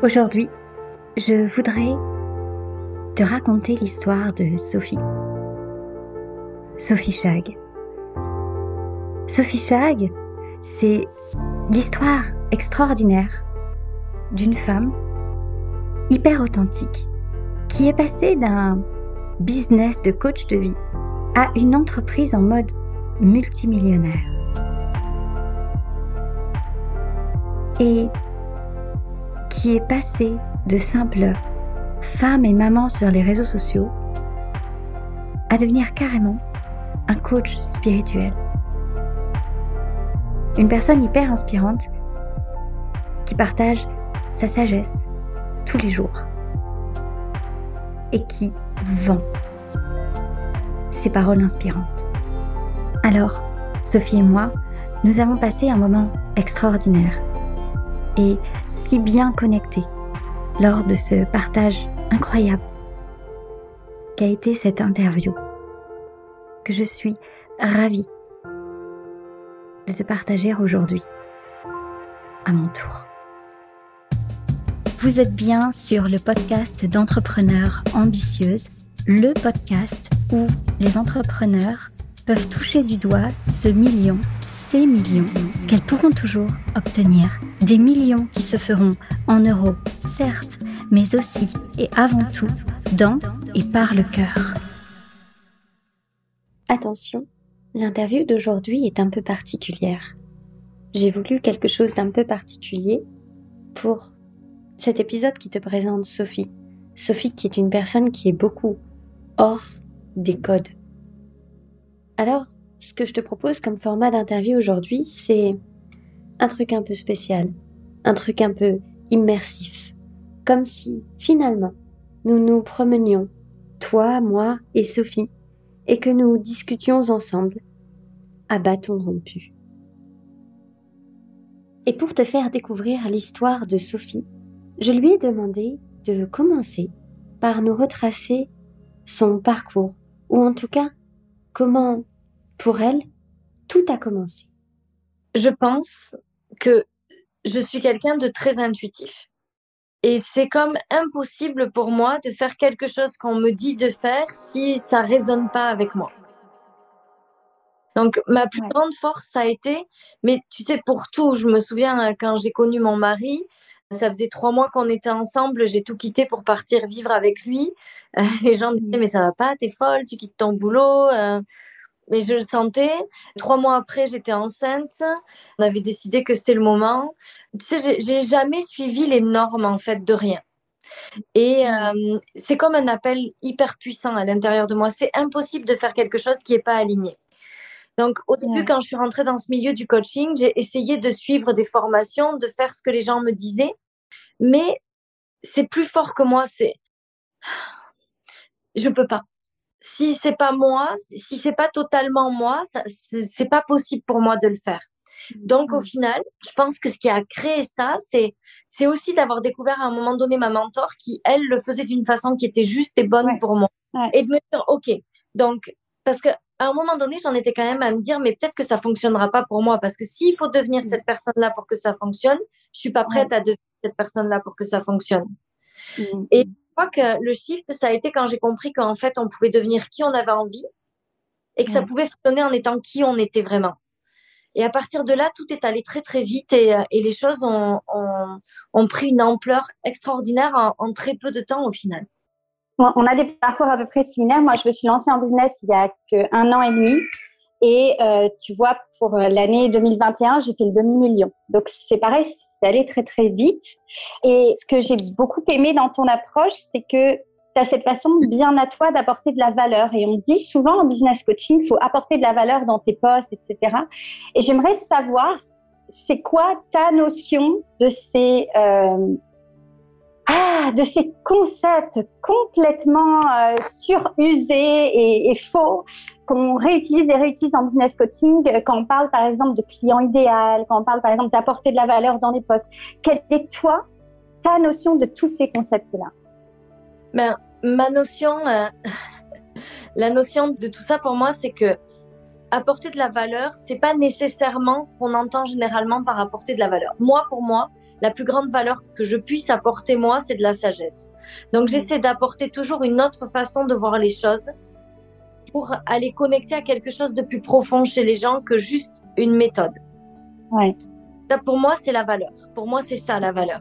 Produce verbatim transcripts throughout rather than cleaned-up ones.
Aujourd'hui, je voudrais te raconter l'histoire de Sophie. Sophie Chag. Sophie Chag, c'est l'histoire extraordinaire d'une femme hyper authentique qui est passée d'un business de coach de vie à une entreprise en mode multimillionnaire. Et qui est passée de simple femme et maman sur les réseaux sociaux à devenir carrément un coach spirituel. Une personne hyper inspirante qui partage sa sagesse tous les jours et qui vend ses paroles inspirantes. Alors, Sophie et moi, nous avons passé un moment extraordinaire et si bien connectés lors de ce partage incroyable qu'a été cette interview, que je suis ravie de te partager aujourd'hui, à mon tour. Vous êtes bien sur le podcast d'entrepreneurs ambitieuses, le podcast où les entrepreneurs peuvent toucher du doigt ce million, ces millions qu'elles pourront toujours obtenir. Des millions qui se feront en euros, certes, mais aussi et avant tout dans et par le cœur. Attention, l'interview d'aujourd'hui est un peu particulière. J'ai voulu quelque chose d'un peu particulier pour cet épisode qui te présente Sophie. Sophie qui est une personne qui est beaucoup hors des codes. Alors, ce que je te propose comme format d'interview aujourd'hui, c'est un truc un peu spécial, un truc un peu immersif. Comme si, finalement, nous nous promenions, toi, moi et Sophie, et que nous discutions ensemble à bâton rompu. Et pour te faire découvrir l'histoire de Sophie, je lui ai demandé de commencer par nous retracer son parcours, ou en tout cas, comment, pour elle, tout a commencé. Je pense que je suis quelqu'un de très intuitif. Et c'est comme impossible pour moi de faire quelque chose qu'on me dit de faire si ça ne résonne pas avec moi. Donc, ma plus grande force, ça a été... Mais tu sais, pour tout, je me souviens, quand j'ai connu mon mari, ça faisait trois mois qu'on était ensemble, j'ai tout quitté pour partir vivre avec lui. Euh, les gens me disaient, mais ça ne va pas, t'es folle, tu quittes ton boulot... Euh... Mais je le sentais. Trois mois après, j'étais enceinte. On avait décidé que c'était le moment. Tu sais, j'ai, j'ai jamais suivi les normes, en fait, de rien. Et euh, c'est comme un appel hyper puissant à l'intérieur de moi. C'est impossible de faire quelque chose qui n'est pas aligné. Donc, au début, ouais. Quand je suis rentrée dans ce milieu du coaching, j'ai essayé de suivre des formations, de faire ce que les gens me disaient. Mais c'est plus fort que moi. C'est... Je ne peux pas. Si c'est pas moi, si c'est pas totalement moi, ça, c'est, c'est pas possible pour moi de le faire. Donc, au final, je pense que ce qui a créé ça, c'est, c'est aussi d'avoir découvert à un moment donné ma mentor qui, elle, le faisait d'une façon qui était juste et bonne ouais. pour moi. Ouais. Et de me dire, OK, donc, parce qu'à un moment donné, j'en étais quand même à me dire, mais peut-être que ça fonctionnera pas pour moi parce que s'il faut devenir cette personne-là pour que ça fonctionne, je suis pas prête ouais. à devenir cette personne-là pour que ça fonctionne. Mmh. Et que le shift, ça a été quand j'ai compris qu'en fait, on pouvait devenir qui on avait envie et que ouais. ça pouvait fonctionner en étant qui on était vraiment. Et à partir de là, tout est allé très, très vite et, et les choses ont, ont, ont pris une ampleur extraordinaire en, en très peu de temps au final. On a des parcours à peu près similaires. Moi, je me suis lancée en business il y a qu'un an et demi et euh, tu vois, pour l'année deux mille vingt et un, j'ai fait le demi-million. Donc, c'est pareil, d'aller très, très vite. Et ce que j'ai beaucoup aimé dans ton approche, c'est que tu as cette façon bien à toi d'apporter de la valeur. Et on dit souvent en business coaching, il faut apporter de la valeur dans tes posts, et cetera. Et j'aimerais savoir, c'est quoi ta notion de ces, euh, ah, de ces concepts complètement euh, surusés et, et faux qu'on réutilise et réutilise en business coaching quand on parle par exemple de client idéal, quand on parle par exemple d'apporter de la valeur dans les postes. Quelle est toi, ta notion de tous ces concepts-là ? Ben, ma notion, euh, la notion de tout ça pour moi, c'est que apporter de la valeur, c'est pas nécessairement ce qu'on entend généralement par apporter de la valeur. Moi, pour moi, la plus grande valeur que je puisse apporter moi, c'est de la sagesse. Donc j'essaie d'apporter toujours une autre façon de voir les choses pour aller connecter à quelque chose de plus profond chez les gens que juste une méthode. Ouais. Ça, pour moi, c'est la valeur. Pour moi, c'est ça, la valeur.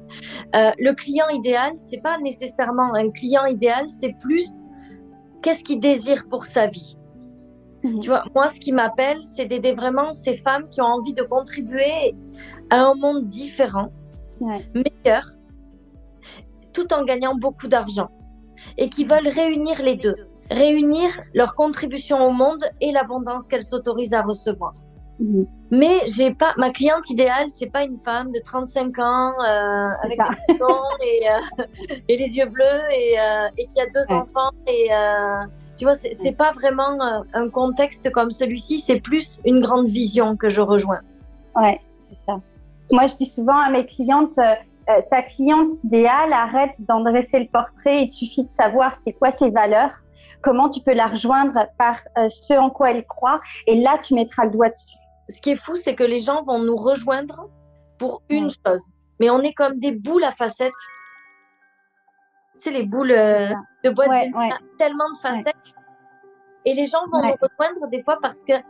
Euh, le client idéal, c'est pas nécessairement un client idéal, c'est plus qu'est-ce qu'il désire pour sa vie. Mmh. Tu vois, moi, ce qui m'appelle, c'est d'aider vraiment ces femmes qui ont envie de contribuer à un monde différent, ouais. meilleur, tout en gagnant beaucoup d'argent et qui veulent réunir les deux. Réunir leur contribution au monde et l'abondance qu'elles s'autorisent à recevoir. Mmh. Mais j'ai pas, ma cliente idéale, c'est pas une femme de trente-cinq ans euh, avec des boutons et, euh, et les yeux bleus et, euh, et qui a deux ouais. enfants. Et, euh, tu vois, c'est, c'est pas vraiment euh, un contexte comme celui-ci, c'est plus une grande vision que je rejoins. Ouais, c'est ça. Moi, je dis souvent à mes clientes, euh, ta cliente idéale, arrête d'en dresser le portrait, il suffit de savoir c'est quoi ses valeurs. Comment tu peux la rejoindre par euh, ce en quoi elle croit, et là, tu mettras le doigt dessus. Ce qui est fou, c'est que les gens vont nous rejoindre pour une mmh. chose, mais on est comme des boules à facettes. Tu sais, les boules euh, de boîte, ouais, de... Ouais. tellement de facettes. Ouais. Et les gens vont ouais. nous rejoindre des fois parce qu'il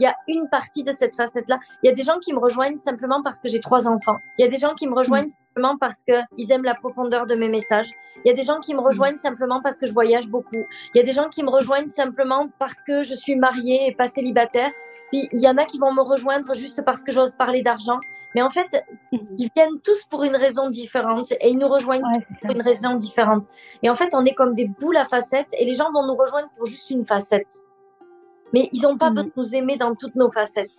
y a une partie de cette facette-là. Il y a des gens qui me rejoignent simplement parce que j'ai trois enfants. Il y a des gens qui me rejoignent mmh. simplement parce qu'ils aiment la profondeur de mes messages. Il y a des gens qui me rejoignent simplement parce que je voyage beaucoup. Il y a des gens qui me rejoignent simplement parce que je suis mariée et pas célibataire. Puis il y en a qui vont me rejoindre juste parce que j'ose parler d'argent. Mais en fait, ils viennent tous pour une raison différente et ils nous rejoignent ouais, tous pour une raison différente. Et en fait, on est comme des boules à facettes et les gens vont nous rejoindre pour juste une facette. Mais ils n'ont pas mmh. besoin de nous aimer dans toutes nos facettes.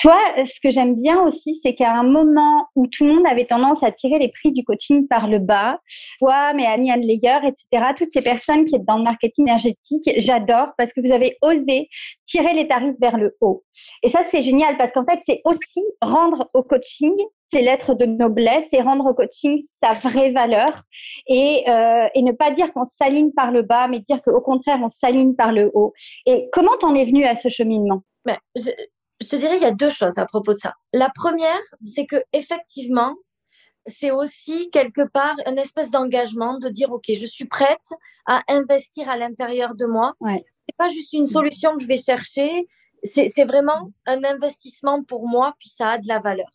Toi, ce que j'aime bien aussi, c'est qu'à un moment où tout le monde avait tendance à tirer les prix du coaching par le bas, toi, mais Annie-Anne Leyer, et cetera, toutes ces personnes qui sont dans le marketing énergétique, j'adore parce que vous avez osé tirer les tarifs vers le haut. Et ça, c'est génial parce qu'en fait, c'est aussi rendre au coaching ses lettres de noblesse et rendre au coaching sa vraie valeur et, euh, et ne pas dire qu'on s'aligne par le bas, mais dire qu'au contraire, on s'aligne par le haut. Et comment t'en es venue à ce cheminement ? Ben, je... Je te dirais, il y a deux choses à propos de ça. La première, c'est que effectivement, c'est aussi quelque part une espèce d'engagement de dire, OK, je suis prête à investir à l'intérieur de moi. Ouais. C'est pas juste une solution que je vais chercher. C'est, c'est vraiment un investissement pour moi, puis ça a de la valeur.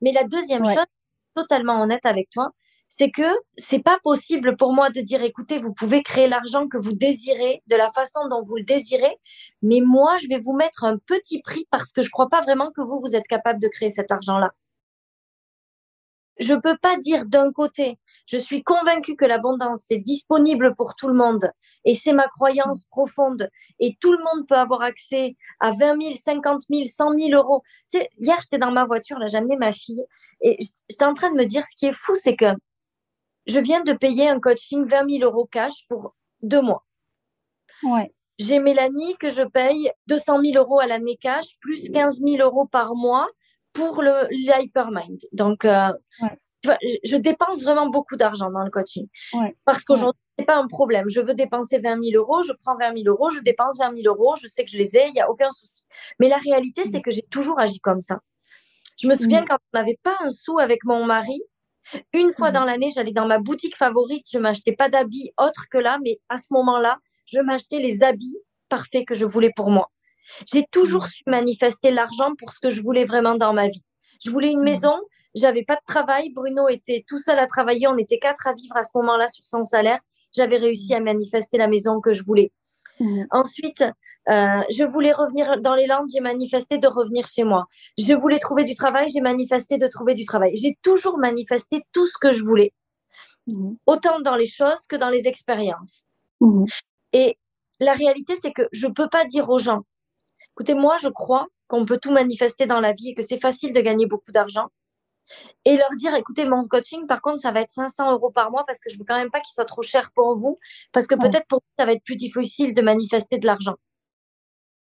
Mais la deuxième ouais. chose, totalement honnête avec toi, c'est que c'est pas possible pour moi de dire, écoutez, vous pouvez créer l'argent que vous désirez, de la façon dont vous le désirez, mais moi, je vais vous mettre un petit prix parce que je crois pas vraiment que vous, vous êtes capable de créer cet argent-là. Je peux pas dire d'un côté, je suis convaincue que l'abondance, c'est disponible pour tout le monde et c'est ma croyance profonde et tout le monde peut avoir accès à vingt mille, cinquante mille, cent mille euros. Tu sais, hier, j'étais dans ma voiture, là, j'ai amené ma fille et j'étais en train de me dire, ce qui est fou, c'est que je viens de payer un coaching vingt mille euros cash pour deux mois. Ouais. J'ai Mélanie que je paye deux cent mille euros à l'année cash, plus quinze mille euros par mois pour le, l'hypermind. Donc, euh, ouais. tu vois, je, je dépense vraiment beaucoup d'argent dans le coaching. Ouais. Parce qu'aujourd'hui, ouais. c'est pas un problème. Je veux dépenser vingt mille euros, je prends vingt mille euros, je dépense vingt mille euros, je sais que je les ai, il n'y a aucun souci. Mais la réalité, c'est que j'ai toujours agi comme ça. Je me souviens mmh. quand on n'avait pas un sou avec mon mari, une fois mmh. dans l'année, j'allais dans ma boutique favorite, je ne m'achetais pas d'habits autres que là, mais à ce moment-là, je m'achetais les habits parfaits que je voulais pour moi. J'ai toujours mmh. su manifester l'argent pour ce que je voulais vraiment dans ma vie. Je voulais une mmh. maison, je n'avais pas de travail, Bruno était tout seul à travailler, on était quatre à vivre à ce moment-là sur son salaire, j'avais réussi à manifester la maison que je voulais. Mmh. Ensuite, euh, je voulais revenir dans les Landes, j'ai manifesté de revenir chez moi. Je voulais trouver du travail, j'ai manifesté de trouver du travail. J'ai toujours manifesté tout ce que je voulais, mmh. autant dans les choses que dans les expériences. Mmh. Et la réalité, c'est que je ne peux pas dire aux gens, écoutez, moi, je crois qu'on peut tout manifester dans la vie et que c'est facile de gagner beaucoup d'argent. Et leur dire, écoutez, mon coaching, par contre, ça va être cinq cents euros par mois parce que je veux quand même pas qu'il soit trop cher pour vous, parce que ouais. peut-être pour vous, ça va être plus difficile de manifester de l'argent.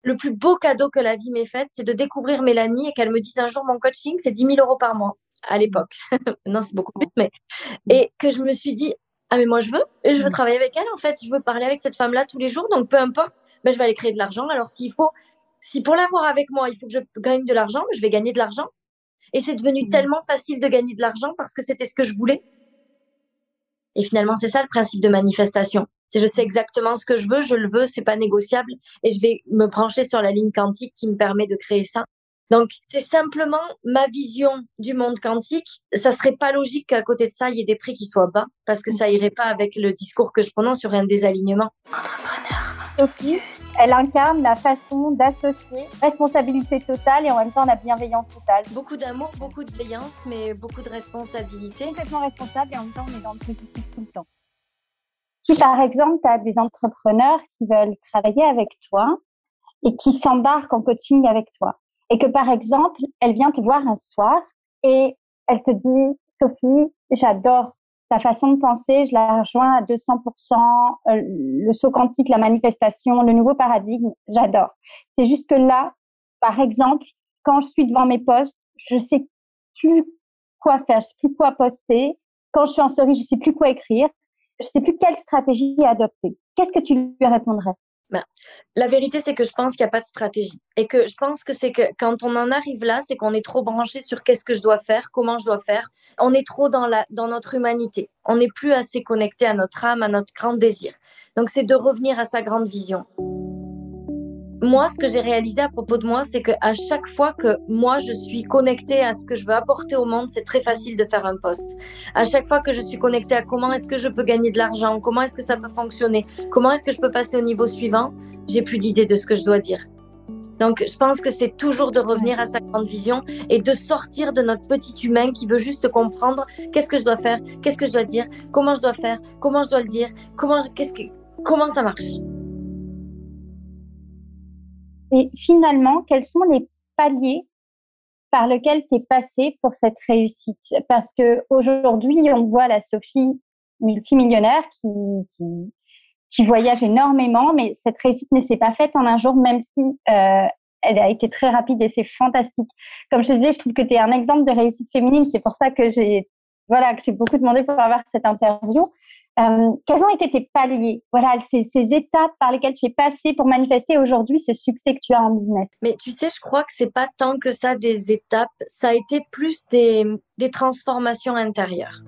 Le plus beau cadeau que la vie m'ait fait, c'est de découvrir Mélanie et qu'elle me dise un jour, mon coaching, c'est dix mille euros par mois. à l'époque. Maintenant, c'est beaucoup plus. Mais... Et que je me suis dit, ah mais moi je veux, je veux travailler avec elle en fait, je veux parler avec cette femme-là tous les jours, donc peu importe, ben, je vais aller créer de l'argent. Alors s'il faut, si pour l'avoir avec moi, il faut que je gagne de l'argent, je vais gagner de l'argent. Et c'est devenu mmh. tellement facile de gagner de l'argent parce que c'était ce que je voulais. Et finalement, c'est ça le principe de manifestation. C'est je sais exactement ce que je veux, je le veux, c'est pas négociable et je vais me brancher sur la ligne quantique qui me permet de créer ça. Donc, c'est simplement ma vision du monde quantique. Ça serait pas logique qu'à côté de ça, il y ait des prix qui soient bas parce que ça irait pas avec le discours que je prononce sur un désalignement. Sophie, elle incarne la façon d'associer responsabilité totale et en même temps la bienveillance totale. Beaucoup d'amour, beaucoup de bienveillance, mais beaucoup de responsabilité. Complètement responsable et en même temps, on est dans le positif tout le temps. Si par exemple, tu as des entrepreneurs qui veulent travailler avec toi et qui s'embarquent en coaching avec toi, et que par exemple, elle vient te voir un soir et elle te dit « Sophie, j'adore ta façon de penser, je la rejoins à deux cents pour cent, euh, le saut quantique, la manifestation, le nouveau paradigme, j'adore. » C'est juste que là, par exemple, quand je suis devant mes posts, je sais plus quoi faire, je sais plus quoi poster. Quand je suis en story, je sais plus quoi écrire. Je sais plus quelle stratégie adopter. Qu'est-ce que tu lui répondrais? Ben, la vérité, c'est que je pense qu'il n'y a pas de stratégie et que je pense que c'est que quand on en arrive là, c'est qu'on est trop branché sur qu'est-ce que je dois faire, comment je dois faire. On est trop dans la dans notre humanité. On n'est plus assez connecté à notre âme, à notre grand désir. Donc, c'est de revenir à sa grande vision. Moi, ce que j'ai réalisé à propos de moi, c'est qu'à chaque fois que moi, je suis connectée à ce que je veux apporter au monde, c'est très facile de faire un post. À chaque fois que je suis connectée à comment est-ce que je peux gagner de l'argent, comment est-ce que ça peut fonctionner, comment est-ce que je peux passer au niveau suivant, j'ai plus d'idée de ce que je dois dire. Donc, je pense que c'est toujours de revenir à sa grande vision et de sortir de notre petit humain qui veut juste comprendre qu'est-ce que je dois faire, qu'est-ce que je dois dire, comment je dois faire, comment je dois le dire, comment, qu'est-ce que, comment ça marche. Et finalement, quels sont les paliers par lesquels tu es passée pour cette réussite? Parce qu'aujourd'hui, on voit la Sophie multimillionnaire qui, qui, qui voyage énormément, mais cette réussite ne s'est pas faite en un jour, même si euh, elle a été très rapide et c'est fantastique. Comme je te disais, je trouve que tu es un exemple de réussite féminine. C'est pour ça que j'ai, voilà, que j'ai beaucoup demandé pour avoir cette interview. Euh, quels ont été tes paliers, voilà, ces, ces étapes par lesquelles tu es passée pour manifester aujourd'hui ce succès que tu as en business? Mais tu sais, je crois que c'est pas tant que ça des étapes, ça a été plus des, des transformations intérieures.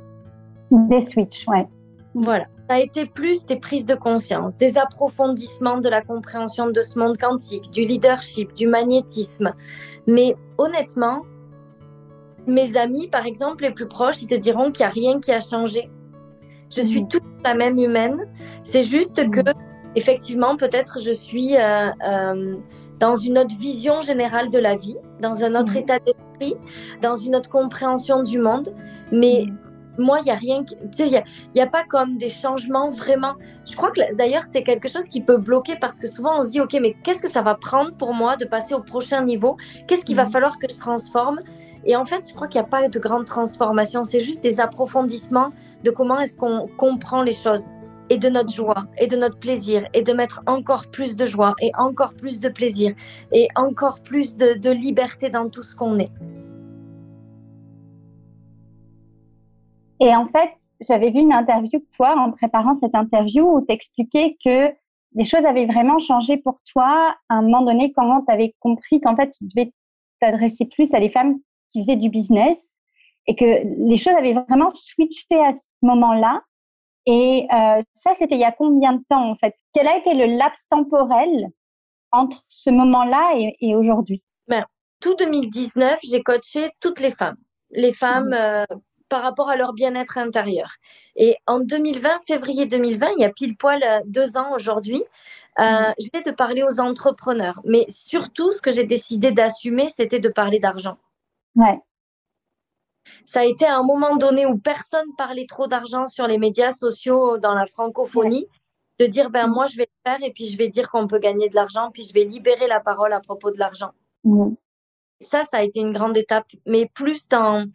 Des switches, ouais. Voilà, ça a été plus des prises de conscience, des approfondissements de la compréhension de ce monde quantique, du leadership, du magnétisme. Mais honnêtement, mes amis, par exemple, les plus proches, ils te diront qu'il n'y a rien qui a changé. Je suis toute la même humaine, c'est juste que, effectivement, peut-être je suis euh, euh, dans une autre vision générale de la vie, dans un autre état d'esprit, dans une autre compréhension du monde, mais moi, il n'y a rien, tu sais, il n'y a, a pas comme des changements vraiment. Je crois que d'ailleurs, c'est quelque chose qui peut bloquer parce que souvent, on se dit, ok, mais qu'est-ce que ça va prendre pour moi de passer au prochain niveau? Qu'est-ce qu'il va falloir que je transforme? Et en fait, je crois qu'il n'y a pas de grande transformation. C'est juste des approfondissements de comment est-ce qu'on comprend les choses et de notre joie et de notre plaisir et de mettre encore plus de joie et encore plus de plaisir et encore plus de, de liberté dans tout ce qu'on est. Et en fait, j'avais vu une interview de toi en préparant cette interview où t'expliquais que les choses avaient vraiment changé pour toi à un moment donné quand t'avais compris qu'en fait, tu devais t'adresser plus à des femmes qui faisaient du business et que les choses avaient vraiment switché à ce moment-là. Et euh, ça, c'était il y a combien de temps en fait? Quel a été le laps temporel entre ce moment-là et, et aujourd'hui? Ben, tout deux mille dix-neuf, j'ai coaché toutes les femmes. Les femmes... Euh... par rapport à leur bien-être intérieur. Et en deux mille vingt, février deux mille vingt, il y a pile poil deux ans aujourd'hui, euh, mmh. j'ai de parler aux entrepreneurs. Mais surtout, ce que j'ai décidé d'assumer, c'était de parler d'argent. Ouais. Ça a été à un moment donné où personne parlait trop d'argent sur les médias sociaux dans la francophonie, ouais. de dire, ben, mmh. moi, je vais le faire et puis je vais dire qu'on peut gagner de l'argent, puis je vais libérer la parole à propos de l'argent. Mmh. Ça, ça a été une grande étape, mais plus dans...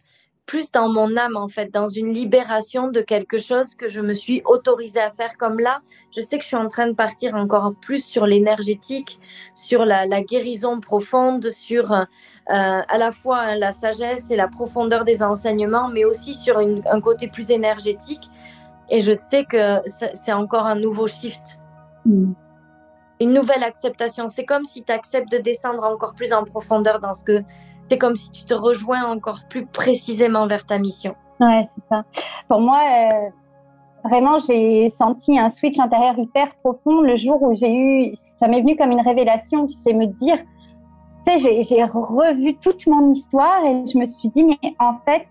plus dans mon âme, en fait, dans une libération de quelque chose que je me suis autorisée à faire. Comme là, je sais que je suis en train de partir encore plus sur l'énergétique, sur la, la guérison profonde, sur euh, à la fois hein, la sagesse et la profondeur des enseignements, mais aussi sur une, un côté plus énergétique. Et je sais que c'est encore un nouveau shift, mmh. une nouvelle acceptation. C'est comme si tu acceptes de descendre encore plus en profondeur dans ce que... C'est comme si tu te rejoins encore plus précisément vers ta mission. Ouais, c'est ça. Pour moi, euh, vraiment, j'ai senti un switch intérieur hyper profond le jour où j'ai eu... Ça m'est venu comme une révélation, tu sais, me dire... Tu sais, j'ai, j'ai revu toute mon histoire et je me suis dit, mais en fait,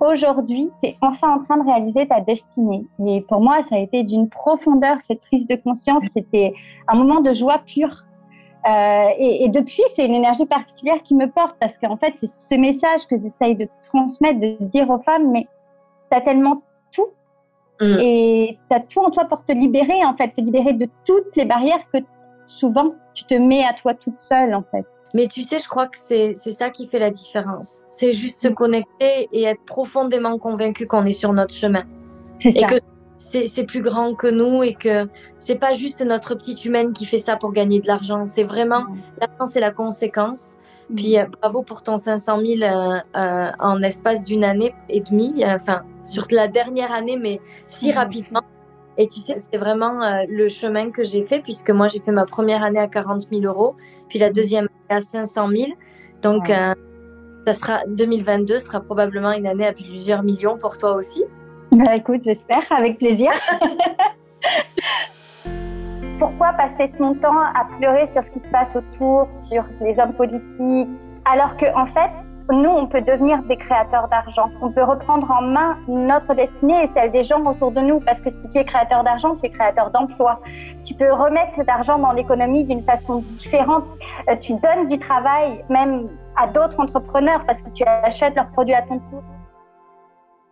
aujourd'hui, tu es enfin en train de réaliser ta destinée. Et pour moi, ça a été d'une profondeur, cette prise de conscience. C'était un moment de joie pure. Euh, et, et depuis, c'est une énergie particulière qui me porte parce qu'en fait, c'est ce message que j'essaye de transmettre, de dire aux femmes, mais t'as tellement tout mmh. et t'as tout en toi pour te libérer, en fait, te libérer de toutes les barrières que souvent tu te mets à toi toute seule, en fait. Mais tu sais, je crois que c'est, c'est ça qui fait la différence. C'est juste mmh. se connecter et être profondément convaincu qu'on est sur notre chemin. C'est et ça. que C'est, c'est plus grand que nous et que c'est pas juste notre petite humaine qui fait ça pour gagner de l'argent. C'est vraiment, l'argent c'est la conséquence. Puis bravo pour ton cinq cent mille euh, euh, en l'espace d'une année et demie, euh, enfin sur la dernière année, mais si rapidement. Et tu sais, c'est vraiment euh, le chemin que j'ai fait puisque moi j'ai fait ma première année à quarante mille euros, puis la deuxième année à cinq cent mille. Donc euh, ça sera, deux mille vingt-deux sera probablement une année à plusieurs millions pour toi aussi. Bah écoute, j'espère, avec plaisir. Pourquoi passer son temps à pleurer sur ce qui se passe autour, sur les hommes politiques, alors qu'en fait, nous, on peut devenir des créateurs d'argent. On peut reprendre en main notre destinée et celle des gens autour de nous, parce que si tu es créateur d'argent, tu es créateur d'emploi. Tu peux remettre cet argent dans l'économie d'une façon différente. Tu donnes du travail même à d'autres entrepreneurs, parce que tu achètes leurs produits à ton tour.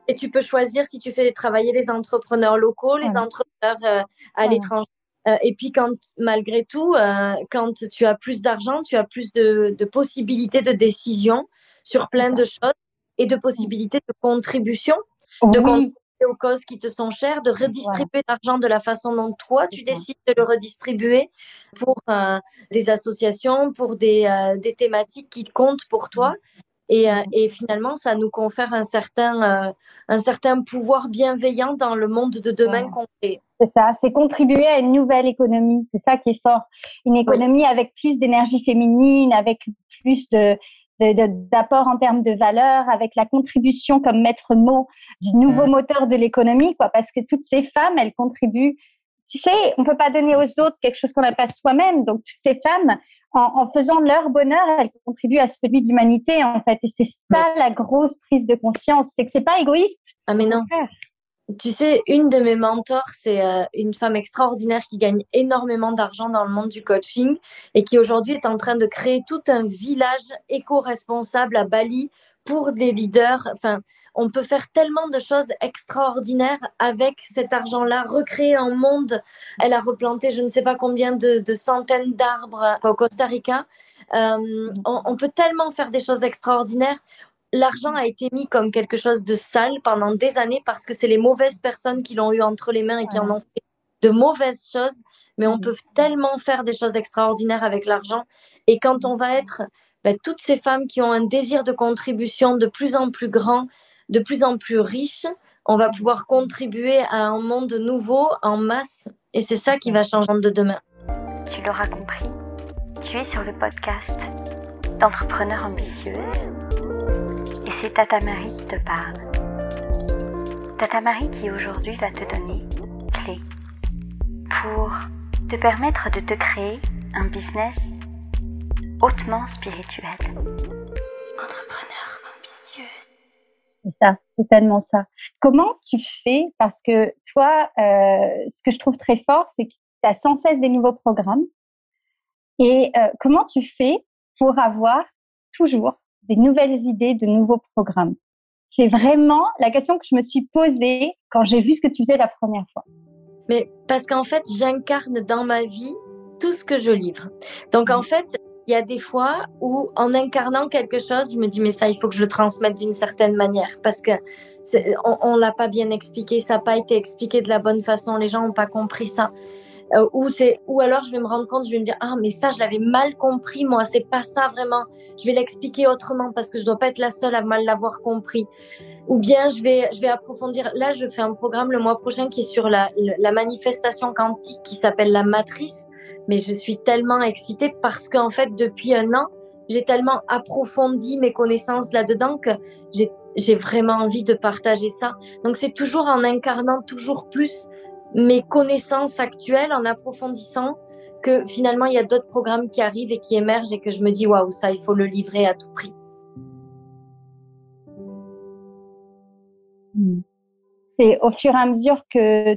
Et tu peux choisir si tu fais travailler les entrepreneurs locaux, les ouais. entrepreneurs euh, à ouais. l'étranger. Euh, et puis, quand, malgré tout, euh, quand tu as plus d'argent, tu as plus de, de possibilités de décision sur plein de choses et de possibilités de contribution, oui. de contribuer aux causes qui te sont chères, de redistribuer ouais. l'argent de la façon dont toi, tu ouais. décides de le redistribuer pour euh, des associations, pour des, euh, des thématiques qui comptent pour toi. Ouais. Et, et finalement, ça nous confère un certain, euh, un certain pouvoir bienveillant dans le monde de demain ouais. qu'on crée. C'est ça, c'est contribuer à une nouvelle économie. C'est ça qui est fort. Une économie oui. avec plus d'énergie féminine, avec plus de, de, de, d'apport en termes de valeur, avec la contribution comme maître mot du nouveau moteur de l'économie, quoi, parce que toutes ces femmes, elles contribuent. Tu sais, on ne peut pas donner aux autres quelque chose qu'on n'a pas soi-même. Donc, toutes ces femmes... En, en faisant leur bonheur, elles contribuent à celui de l'humanité, en fait. Et c'est ça oui. la grosse prise de conscience, c'est que c'est pas égoïste. Ah mais non. Tu sais, une de mes mentors, c'est euh, une femme extraordinaire qui gagne énormément d'argent dans le monde du coaching et qui aujourd'hui est en train de créer tout un village éco-responsable à Bali pour des leaders. Enfin, on peut faire tellement de choses extraordinaires avec cet argent-là, recréer un monde. Elle a replanté je ne sais pas combien de, de centaines d'arbres au Costa Rica. Euh, on, on peut tellement faire des choses extraordinaires. L'argent a été mis comme quelque chose de sale pendant des années parce que c'est les mauvaises personnes qui l'ont eu entre les mains et qui en ont fait de mauvaises choses. Mais on peut tellement faire des choses extraordinaires avec l'argent. Et quand on va être... Ben, toutes ces femmes qui ont un désir de contribution de plus en plus grand, de plus en plus riche, on va pouvoir contribuer à un monde nouveau, en masse. Et c'est ça qui va changer de demain. Tu l'auras compris, tu es sur le podcast d'entrepreneurs ambitieuses. Et c'est Tata Marie qui te parle. Tata Marie qui aujourd'hui va te donner une clé pour te permettre de te créer un business hautement spirituelle. Entrepreneur ambitieuse. C'est ça, c'est tellement ça. Comment tu fais? Parce que toi, euh, ce que je trouve très fort, c'est que tu as sans cesse des nouveaux programmes. Et euh, comment tu fais pour avoir toujours des nouvelles idées, de nouveaux programmes? C'est vraiment la question que je me suis posée quand j'ai vu ce que tu faisais la première fois. Mais parce qu'en fait, j'incarne dans ma vie tout ce que je livre. Donc en fait, il y a des fois où, en incarnant quelque chose, je me dis, mais ça, il faut que je le transmette d'une certaine manière, parce que c'est, on ne l'a pas bien expliqué, ça n'a pas été expliqué de la bonne façon, les gens n'ont pas compris ça. Euh, ou, c'est, ou alors, je vais me rendre compte, je vais me dire, ah, mais ça, je l'avais mal compris, moi, c'est pas ça vraiment. Je vais l'expliquer autrement parce que je dois pas être la seule à mal l'avoir compris. Ou bien, je vais, je vais approfondir. Là, je fais un programme le mois prochain qui est sur la, la manifestation quantique qui s'appelle La Matrice. Mais je suis tellement excitée parce qu'en fait, depuis un an, j'ai tellement approfondi mes connaissances là-dedans que j'ai, j'ai vraiment envie de partager ça. Donc, c'est toujours en incarnant toujours plus mes connaissances actuelles, en approfondissant, que finalement il y a d'autres programmes qui arrivent et qui émergent et que je me dis waouh, ça il faut le livrer à tout prix. C'est au fur et à mesure que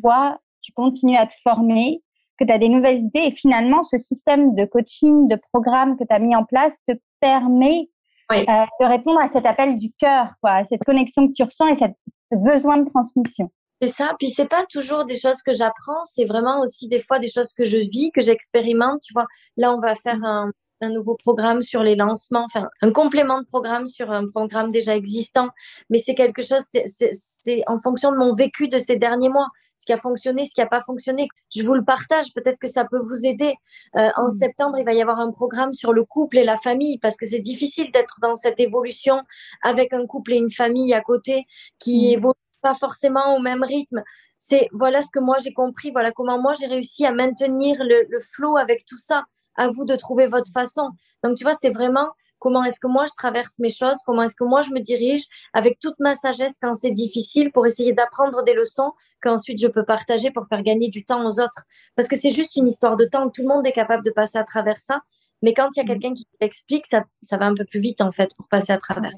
toi tu continues à te former, que tu as des nouvelles idées, et finalement ce système de coaching, de programme que tu as mis en place te permet oui. euh, de répondre à cet appel du cœur, quoi, à cette connexion que tu ressens et cette, ce besoin de transmission. C'est ça, puis c'est pas toujours des choses que j'apprends, c'est vraiment aussi des fois des choses que je vis, que j'expérimente, tu vois. Là, on va faire un, un nouveau programme sur les lancements, enfin, un complément de programme sur un programme déjà existant, mais c'est quelque chose, c'est, c'est, c'est en fonction de mon vécu de ces derniers mois, ce qui a fonctionné, ce qui n'a pas fonctionné. Je vous le partage, peut-être que ça peut vous aider. Euh, en mmh. septembre, il va y avoir un programme sur le couple et la famille, parce que c'est difficile d'être dans cette évolution avec un couple et une famille à côté qui mmh. évoluent pas forcément au même rythme. C'est voilà ce que moi j'ai compris, voilà comment moi j'ai réussi à maintenir le, le flow avec tout ça. À vous de trouver votre façon. Donc tu vois, c'est vraiment comment est-ce que moi je traverse mes choses, comment est-ce que moi je me dirige avec toute ma sagesse quand c'est difficile, pour essayer d'apprendre des leçons qu'ensuite je peux partager pour faire gagner du temps aux autres. Parce que c'est juste une histoire de temps, tout le monde est capable de passer à travers ça, mais quand il y a quelqu'un qui t'explique, ça, ça va un peu plus vite en fait pour passer à travers.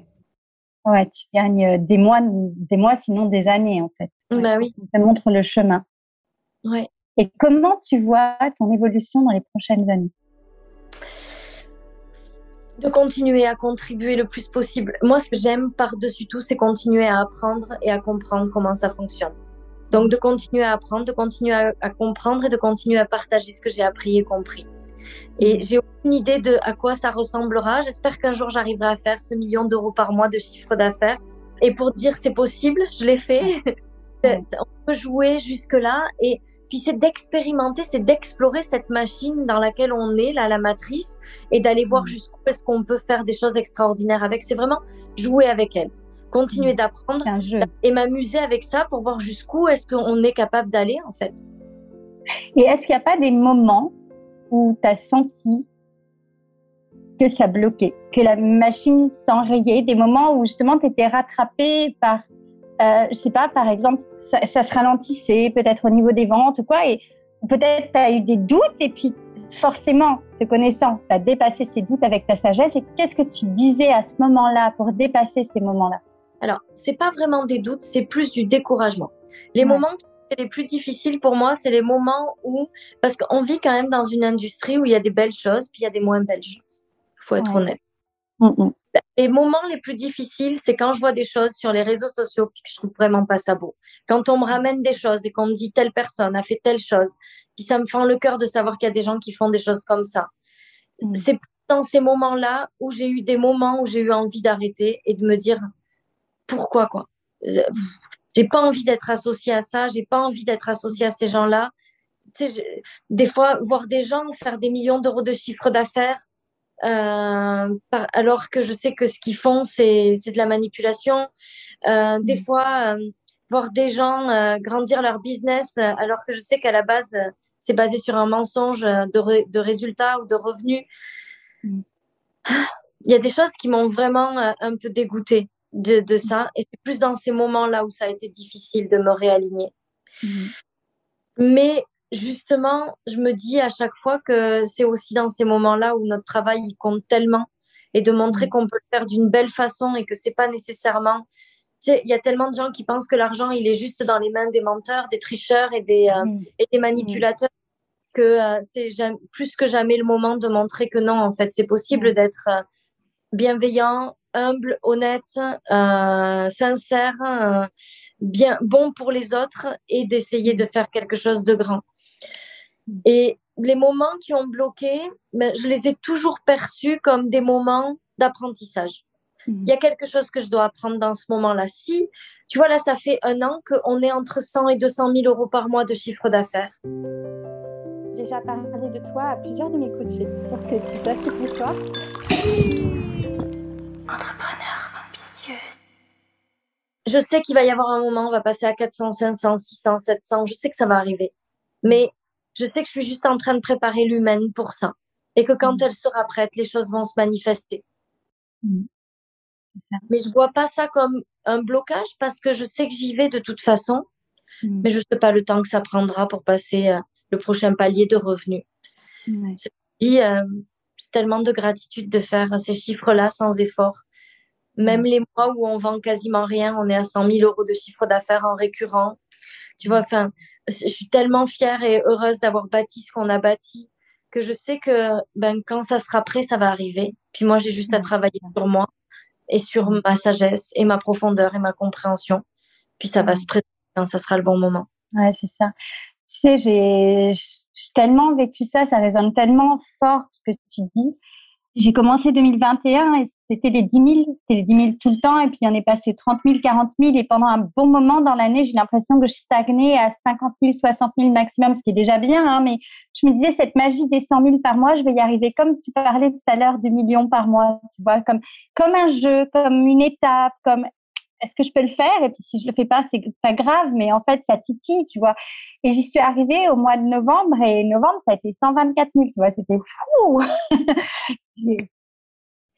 Ouais, tu gagnes des mois, des mois, sinon des années, en fait. Bah oui. Ça montre le chemin. Ouais. Et comment tu vois ton évolution dans les prochaines années ? De continuer à contribuer le plus possible. Moi, ce que j'aime par-dessus tout, c'est continuer à apprendre et à comprendre comment ça fonctionne. Donc, de continuer à apprendre, de continuer à, à comprendre et de continuer à partager ce que j'ai appris et compris. Et j'ai aucune idée de à quoi ça ressemblera. J'espère qu'un jour j'arriverai à faire ce million d'euros par mois de chiffre d'affaires. Et pour dire c'est possible, je l'ai fait. On peut jouer jusque-là. Et puis c'est d'expérimenter, c'est d'explorer cette machine dans laquelle on est, là, la matrice, et d'aller voir jusqu'où est-ce qu'on peut faire des choses extraordinaires avec. C'est vraiment jouer avec elle. Continuer d'apprendre et m'amuser avec ça pour voir jusqu'où est-ce qu'on est capable d'aller en fait. Et est-ce qu'il n'y a pas des moments où tu as senti que ça bloquait, que la machine s'enrayait, des moments où justement tu étais rattrapée par, euh, je sais pas, par exemple, ça, ça se ralentissait peut-être au niveau des ventes ou quoi, et peut-être tu as eu des doutes, et puis forcément, te connaissant, tu as dépassé ces doutes avec ta sagesse, et qu'est-ce que tu disais à ce moment-là pour dépasser ces moments-là ? Alors, c'est pas vraiment des doutes, c'est plus du découragement. Les ouais. moments les plus difficiles pour moi, c'est les moments où, parce qu'on vit quand même dans une industrie où il y a des belles choses, puis il y a des moins belles choses. Il faut être ouais. honnête. Mm-hmm. Les moments les plus difficiles, c'est quand je vois des choses sur les réseaux sociaux puis que je trouve vraiment pas ça beau. Quand on me ramène des choses et qu'on me dit telle personne a fait telle chose, puis ça me fend le cœur de savoir qu'il y a des gens qui font des choses comme ça. Mm. C'est dans ces moments-là où j'ai eu des moments où j'ai eu envie d'arrêter et de me dire pourquoi quoi. Je... J'ai pas envie d'être associée à ça, j'ai pas envie d'être associée à ces gens-là. Tu sais, je, des fois, voir des gens faire des millions d'euros de chiffre d'affaires, euh, par, alors que je sais que ce qu'ils font, c'est, c'est de la manipulation. Euh, mmh. Des fois, euh, voir des gens euh, grandir leur business, euh, alors que je sais qu'à la base, euh, c'est basé sur un mensonge euh, de, re, de résultats ou de revenus. Mmh. Il y a des choses qui m'ont vraiment euh, un peu dégoûtée. De, de ça, et c'est plus dans ces moments-là où ça a été difficile de me réaligner. Mmh. Mais justement, je me dis à chaque fois que c'est aussi dans ces moments-là où notre travail il compte tellement, et de montrer qu'on peut le faire d'une belle façon et que c'est pas nécessairement. Tu sais, il y a tellement de gens qui pensent que l'argent il est juste dans les mains des menteurs, des tricheurs et des, euh, mmh. et des manipulateurs, mmh. que euh, c'est jamais, plus que jamais le moment de montrer que non, en fait, c'est possible mmh. d'être euh, bienveillant, humble, honnête, euh, sincère, euh, bien, bon pour les autres, et d'essayer de faire quelque chose de grand. Et les moments qui ont bloqué, ben, je les ai toujours perçus comme des moments d'apprentissage. Mmh. Il y a quelque chose que je dois apprendre dans ce moment-là. Si, tu vois, là, ça fait un an qu'on est entre cent et deux cent mille euros par mois de chiffre d'affaires. J'ai déjà parlé de toi à plusieurs de mes coachés pour que tu fasses cette histoire. Entrepreneur ambitieuse. Je sais qu'il va y avoir un moment, on va passer à quatre cents, cinq cents, six cents, sept cents. Je sais que ça va arriver. Mais je sais que je suis juste en train de préparer l'humaine pour ça. Et que quand mmh. elle sera prête, les choses vont se manifester. Mmh. Mais je vois pas ça comme un blocage parce que je sais que j'y vais de toute façon, mmh. mais je sais pas le temps que ça prendra pour passer euh, le prochain palier de revenus. Mmh. Je dis, euh, c'est tellement de gratitude de faire ces chiffres-là sans effort. Même mmh. les mois où on vend quasiment rien, on est à cent mille euros de chiffre d'affaires en récurrent. Tu vois, enfin, je suis tellement fière et heureuse d'avoir bâti ce qu'on a bâti que je sais que ben quand ça sera prêt, ça va arriver. Puis moi, j'ai juste à travailler sur moi. Et sur ma sagesse, et ma profondeur, et ma compréhension. Puis ça va se présenter quand ça sera le bon moment. Ouais, c'est ça. Tu sais, j'ai, j'ai tellement vécu ça, ça résonne tellement fort ce que tu dis. J'ai commencé deux mille vingt et un et c'était les dix mille, c'était les dix mille tout le temps, et puis il y en est passé trente mille, quarante mille, et pendant un bon moment dans l'année, j'ai l'impression que je stagnais à cinquante mille, soixante mille maximum, ce qui est déjà bien, hein, mais je me disais, cette magie des cent mille par mois, je vais y arriver, comme tu parlais tout à l'heure du million par mois, tu vois, comme, comme un jeu, comme une étape, comme est-ce que je peux le faire, et puis si je le fais pas, c'est pas grave, mais en fait, ça titille, tu vois, et j'y suis arrivée au mois de novembre, et novembre, ça a été cent vingt-quatre mille, tu vois, c'était fou.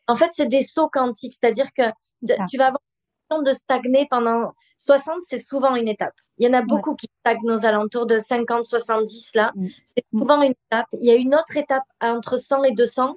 En fait, c'est des sauts quantiques, c'est-à-dire que de, ah. tu vas avoir l'impression de stagner pendant soixante, c'est souvent une étape. Il y en a beaucoup ouais. qui stagnent aux alentours de cinquante, soixante-dix, là. Mmh. C'est souvent une étape. Il y a une autre étape entre cent et deux cents,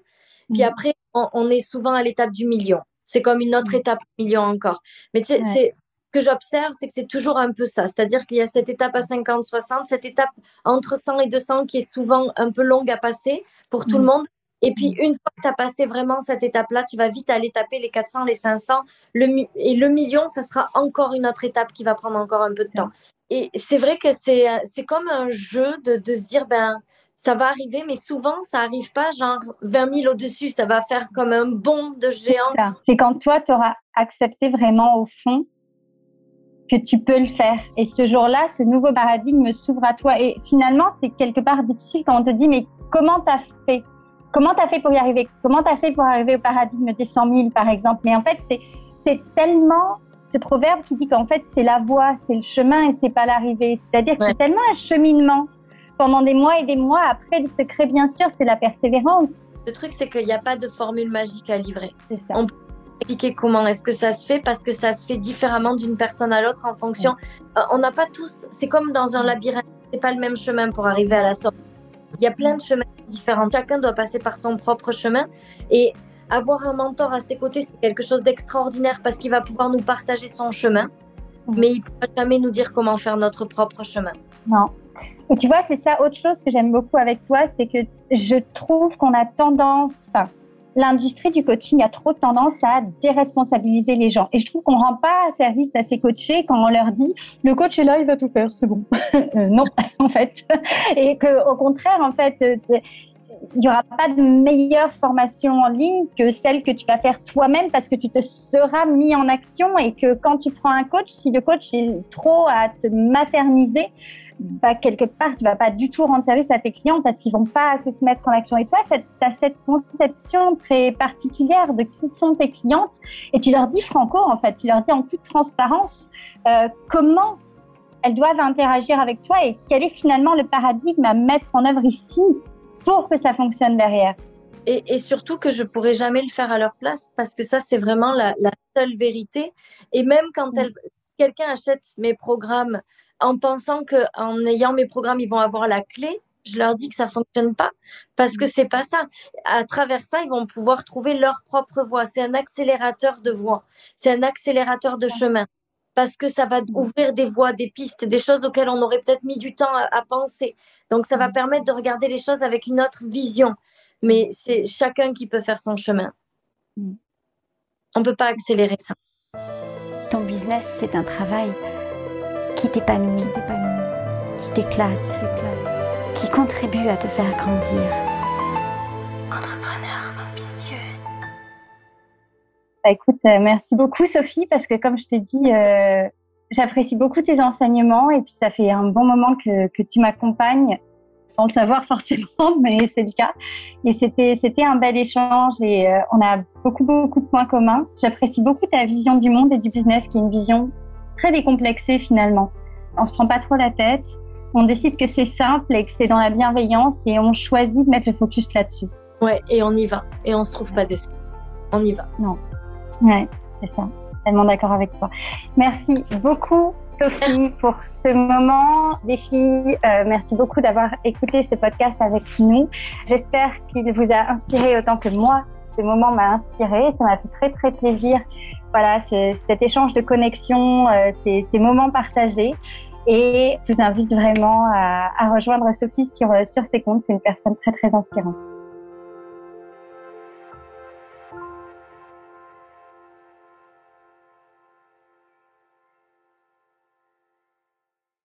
mmh. puis après, on, on est souvent à l'étape du million. C'est comme une autre mmh. étape million encore. Mais tu sais, ouais. c'est, ce que j'observe, c'est que c'est toujours un peu ça. C'est-à-dire qu'il y a cette étape à cinquante, soixante, cette étape entre cent et deux cents qui est souvent un peu longue à passer pour tout mmh. le monde. Et puis, une fois que tu as passé vraiment cette étape-là, tu vas vite aller taper les quatre cents, les cinq cents. Le mi- et le million, ça sera encore une autre étape qui va prendre encore un peu de temps. Et c'est vrai que c'est, c'est comme un jeu de, de se dire, ben, ça va arriver, mais souvent, ça n'arrive pas genre vingt mille au-dessus. Ça va faire comme un bond de géant. C'est, c'est quand toi, tu auras accepté vraiment au fond que tu peux le faire. Et ce jour-là, ce nouveau paradigme s'ouvre à toi. Et finalement, c'est quelque part difficile quand on te dit, mais comment tu as fait ? Comment tu as fait pour y arriver ? Comment tu as fait pour arriver au paradigme des cent mille, par exemple ? Mais en fait, c'est, c'est tellement ce proverbe qui dit qu'en fait, c'est la voie, c'est le chemin et c'est pas l'arrivée. C'est-à-dire ouais. que c'est tellement un cheminement pendant des mois et des mois. Après, le secret, bien sûr, c'est la persévérance. Le truc, c'est qu'il n'y a pas de formule magique à livrer. C'est ça. On peut expliquer comment est-ce que ça se fait parce que ça se fait différemment d'une personne à l'autre en fonction. Ouais. Euh, on n'a pas tous... C'est comme dans un labyrinthe, c'est pas le même chemin pour arriver à la sortie. Il y a plein de chemins différents. Chacun doit passer par son propre chemin. Et avoir un mentor à ses côtés, c'est quelque chose d'extraordinaire parce qu'il va pouvoir nous partager son chemin. Mais il ne pourra jamais nous dire comment faire notre propre chemin. Non. Et tu vois, c'est ça autre chose que j'aime beaucoup avec toi, c'est que je trouve qu'on a tendance... Enfin, l'industrie du coaching a trop tendance à déresponsabiliser les gens. Et je trouve qu'on ne rend pas service à ces coachés quand on leur dit « le coach est là, il va tout faire, c'est bon ». Non, en fait. Et qu'au contraire, en fait, il n'y aura pas de meilleure formation en ligne que celle que tu vas faire toi-même parce que tu te seras mis en action et que quand tu prends un coach, si le coach est trop à te materniser, bah, quelque part, tu ne vas pas du tout rendre service à tes clients parce qu'ils ne vont pas assez se mettre en action. Et toi, tu as cette conception très particulière de qui sont tes clientes et tu leur dis franco, en fait, tu leur dis en toute transparence euh, comment elles doivent interagir avec toi et quel est finalement le paradigme à mettre en œuvre ici pour que ça fonctionne derrière. Et, et surtout que je ne pourrai jamais le faire à leur place parce que ça, c'est vraiment la, la seule vérité. Et même quand mmh. elles... quelqu'un achète mes programmes en pensant qu'en ayant mes programmes, ils vont avoir la clé, je leur dis que ça ne fonctionne pas parce que ce n'est pas ça. À travers ça, ils vont pouvoir trouver leur propre voie. C'est un accélérateur de voie, c'est un accélérateur de chemin parce que ça va ouvrir des voies, des pistes, des choses auxquelles on aurait peut-être mis du temps à, à penser. Donc, ça va permettre de regarder les choses avec une autre vision. Mais c'est chacun qui peut faire son chemin. On ne peut pas accélérer ça. Ton business, c'est un travail qui t'épanouit, qui t'éclate, qui contribuent à te faire grandir. Entrepreneur ambitieuse. Bah, écoute, euh, merci beaucoup Sophie, parce que comme je t'ai dit, euh, j'apprécie beaucoup tes enseignements et puis ça fait un bon moment que, que tu m'accompagnes, sans le savoir forcément, mais c'est le cas. Et c'était, c'était un bel échange et euh, on a beaucoup, beaucoup de points communs. J'apprécie beaucoup ta vision du monde et du business, qui est une vision très décomplexée finalement. On ne se prend pas trop la tête, on décide que c'est simple et que c'est dans la bienveillance et on choisit de mettre le focus là-dessus. Ouais, et on y va, et on ne se trouve pas déçu. On y va. Non. Ouais, c'est ça. Tellement d'accord avec toi. Merci beaucoup. Sophie, pour ce moment. Les filles, euh, merci beaucoup d'avoir écouté ce podcast avec nous. J'espère qu'il vous a inspiré autant que moi. Ce moment m'a inspiré. Ça m'a fait très, très plaisir. Voilà, ce, cet échange de connexion, euh, ces, ces moments partagés. Et je vous invite vraiment à, à rejoindre Sophie sur, sur ses comptes. C'est une personne très, très inspirante.